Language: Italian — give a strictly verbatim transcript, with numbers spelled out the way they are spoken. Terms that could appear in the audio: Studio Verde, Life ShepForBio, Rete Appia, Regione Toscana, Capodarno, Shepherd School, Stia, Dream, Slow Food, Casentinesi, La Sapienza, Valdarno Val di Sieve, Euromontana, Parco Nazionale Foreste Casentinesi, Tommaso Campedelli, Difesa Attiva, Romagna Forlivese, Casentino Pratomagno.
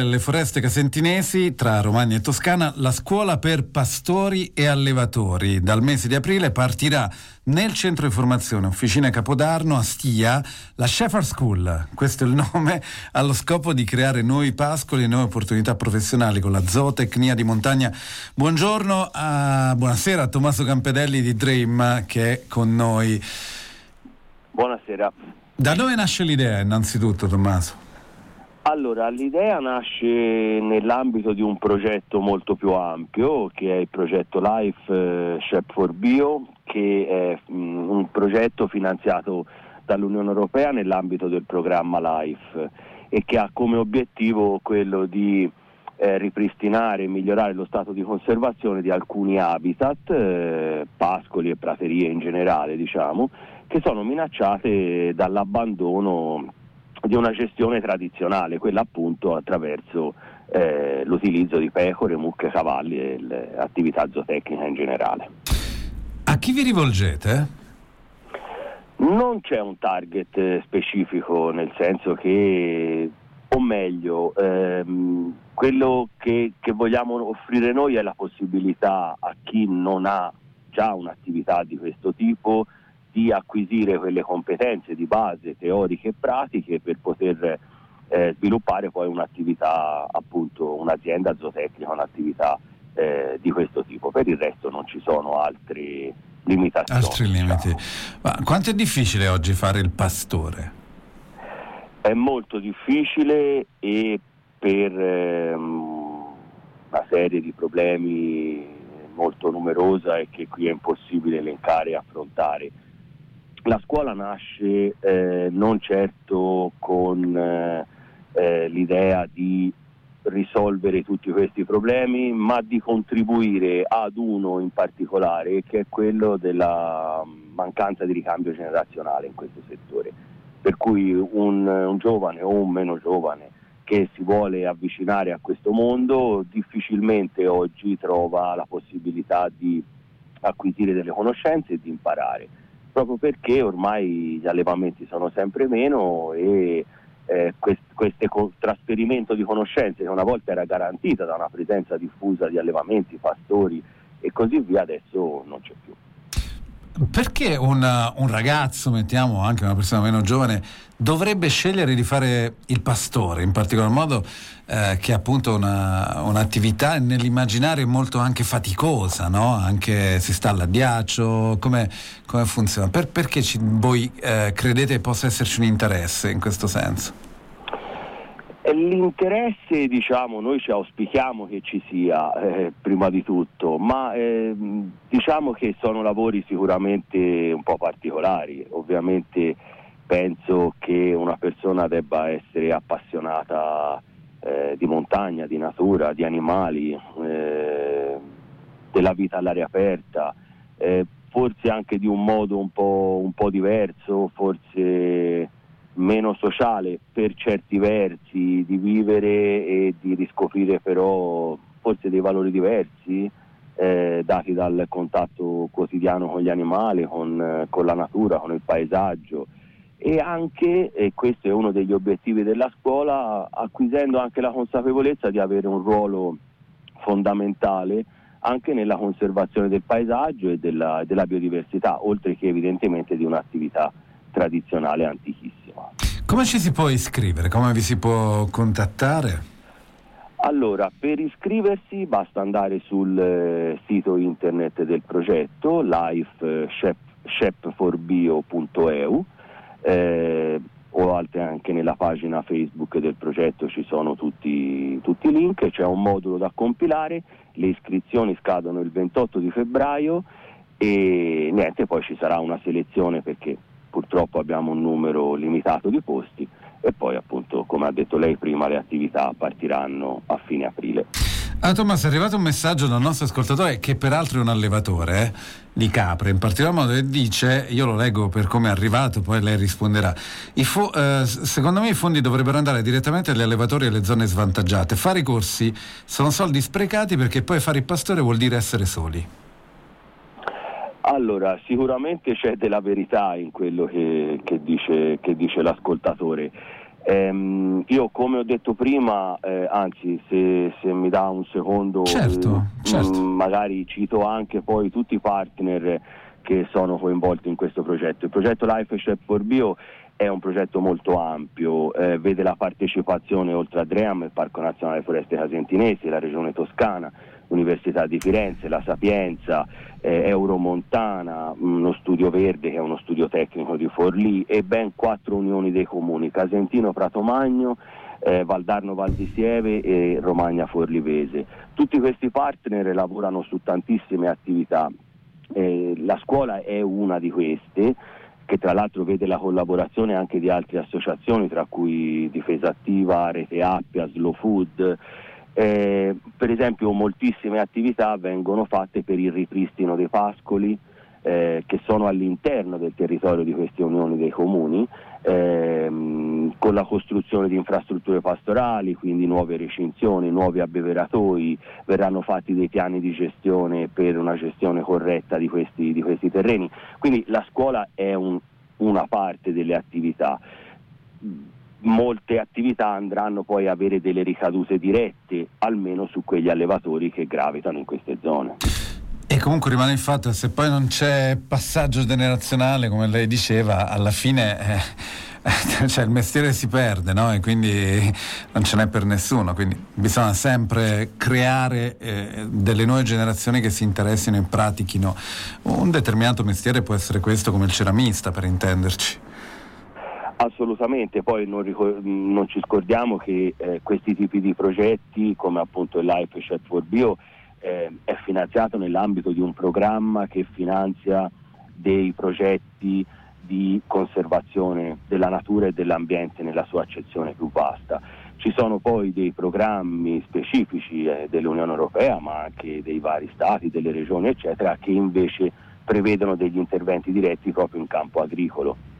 Nelle foreste casentinesi, tra Romagna e Toscana, la scuola per pastori e allevatori. Dal mese di aprile partirà nel centro di formazione, Officina Capodarno, a Stia, la Shepherd School. Questo è il nome, allo scopo di creare nuovi pascoli e nuove opportunità professionali con la zootecnia di montagna. Buongiorno, a... buonasera a Tommaso Campedelli di Dream che è con noi. Buonasera. Da dove nasce l'idea innanzitutto, Tommaso? Allora, l'idea nasce nell'ambito di un progetto molto più ampio, che è il progetto Life ShepForBio, che è un progetto finanziato dall'Unione Europea nell'ambito del programma Life e che ha come obiettivo quello di eh, ripristinare e migliorare lo stato di conservazione di alcuni habitat, eh, pascoli e praterie in generale, diciamo, che sono minacciate dall'abbandono di una gestione tradizionale, quella appunto attraverso eh, l'utilizzo di pecore, mucche, cavalli e l'attività zootecnica in generale. A chi vi rivolgete? Non c'è un target specifico, nel senso che, o meglio, ehm, quello che, che vogliamo offrire noi è la possibilità a chi non ha già un'attività di questo tipo di acquisire quelle competenze di base teoriche e pratiche per poter eh, sviluppare poi un'attività, appunto un'azienda zootecnica, un'attività eh, di questo tipo. Per il resto non ci sono altre limitazioni. Altri limiti. Diciamo. Ma quanto è difficile oggi fare il pastore? È molto difficile e per ehm, una serie di problemi molto numerosa e che qui è impossibile elencare e affrontare. La scuola nasce eh, non certo con eh, l'idea di risolvere tutti questi problemi, ma di contribuire ad uno in particolare, che è quello della mancanza di ricambio generazionale in questo settore. Per cui un, un giovane o un meno giovane che si vuole avvicinare a questo mondo difficilmente oggi trova la possibilità di acquisire delle conoscenze e di imparare, proprio perché ormai gli allevamenti sono sempre meno e eh, quest- questo co- trasferimento di conoscenze che una volta era garantita da una presenza diffusa di allevamenti, pastori e così via, adesso non c'è più. Perché una, un ragazzo, mettiamo anche una persona meno giovane, dovrebbe scegliere di fare il pastore, in particolar modo eh, che è appunto una, un'attività nell'immaginario molto anche faticosa, no? Anche si sta all'addiaccio, come, come funziona? Per, perché ci, voi eh, credete possa esserci un interesse in questo senso? L'interesse, diciamo, noi ci auspichiamo che ci sia eh, prima di tutto, ma eh, diciamo che sono lavori sicuramente un po' particolari. Ovviamente penso che una persona debba essere appassionata eh, di montagna, di natura, di animali, eh, della vita all'aria aperta, eh, forse anche di un modo un po', un po' diverso, forse meno sociale per certi versi, di vivere e di riscoprire però forse dei valori diversi eh, dati dal contatto quotidiano con gli animali, con, con la natura, con il paesaggio, e anche, e questo è uno degli obiettivi della scuola, acquisendo anche la consapevolezza di avere un ruolo fondamentale anche nella conservazione del paesaggio e della, della biodiversità, oltre che evidentemente di un'attività tradizionale antichissima. Come ci si può iscrivere? Come vi si può contattare? Allora, per iscriversi basta andare sul eh, sito internet del progetto life shep for bio punto e u eh, o altre, anche nella pagina Facebook del progetto ci sono tutti, tutti i link. C'è un modulo da compilare, le iscrizioni scadono il ventotto di febbraio e niente, poi ci sarà una selezione perché purtroppo abbiamo un numero limitato di posti e poi, appunto, come ha detto lei prima, le attività partiranno a fine aprile. Ah, Tommaso, è arrivato un messaggio dal nostro ascoltatore che peraltro è un allevatore eh, di capre, in particolar modo, e dice, io lo leggo per come è arrivato, poi lei risponderà. I fo- eh, secondo me i fondi dovrebbero andare direttamente agli allevatori e alle zone svantaggiate. Fare i corsi sono soldi sprecati, perché poi fare il pastore vuol dire essere soli. Allora, sicuramente c'è della verità in quello che, che dice, che dice l'ascoltatore. Ehm, io, come ho detto prima, eh, anzi se, se mi dà un secondo, certo, eh, certo. Mh, magari cito anche poi tutti i partner che sono coinvolti in questo progetto. Il progetto Life ShepForBio è un progetto molto ampio, eh, vede la partecipazione oltre a Dream, il Parco Nazionale Foreste Casentinesi, la Regione Toscana, l'Università di Firenze, La Sapienza, eh, Euromontana, lo Studio Verde che è uno studio tecnico di Forlì, e ben quattro unioni dei comuni: Casentino Pratomagno, eh, Valdarno Val di Sieve e Romagna Forlivese. Tutti questi partner lavorano su tantissime attività, eh, la scuola è una di queste, che tra l'altro vede la collaborazione anche di altre associazioni, tra cui Difesa Attiva, Rete Appia, Slow Food. Eh, per esempio moltissime attività vengono fatte per il ripristino dei pascoli eh, che sono all'interno del territorio di queste unioni dei comuni, ehm, con la costruzione di infrastrutture pastorali, quindi nuove recinzioni, nuovi abbeveratoi, verranno fatti dei piani di gestione per una gestione corretta di questi, di questi terreni. Quindi la scuola è un, una parte delle attività. Molte attività andranno poi a avere delle ricadute dirette, almeno su quegli allevatori che gravitano in queste zone. E comunque rimane il fatto, se poi non c'è passaggio generazionale, come lei diceva, alla fine eh, cioè il mestiere si perde, no? E quindi non ce n'è per nessuno, quindi bisogna sempre creare eh, delle nuove generazioni che si interessino e pratichino un determinato mestiere. Può essere questo, come il ceramista, per intenderci. Assolutamente, poi non, ricor- non ci scordiamo che eh, questi tipi di progetti, come appunto il Life ShepForBio, eh, è finanziato nell'ambito di un programma che finanzia dei progetti di conservazione della natura e dell'ambiente nella sua accezione più vasta. Ci sono poi dei programmi specifici eh, dell'Unione Europea, ma anche dei vari stati, delle regioni, eccetera, che invece prevedono degli interventi diretti proprio in campo agricolo.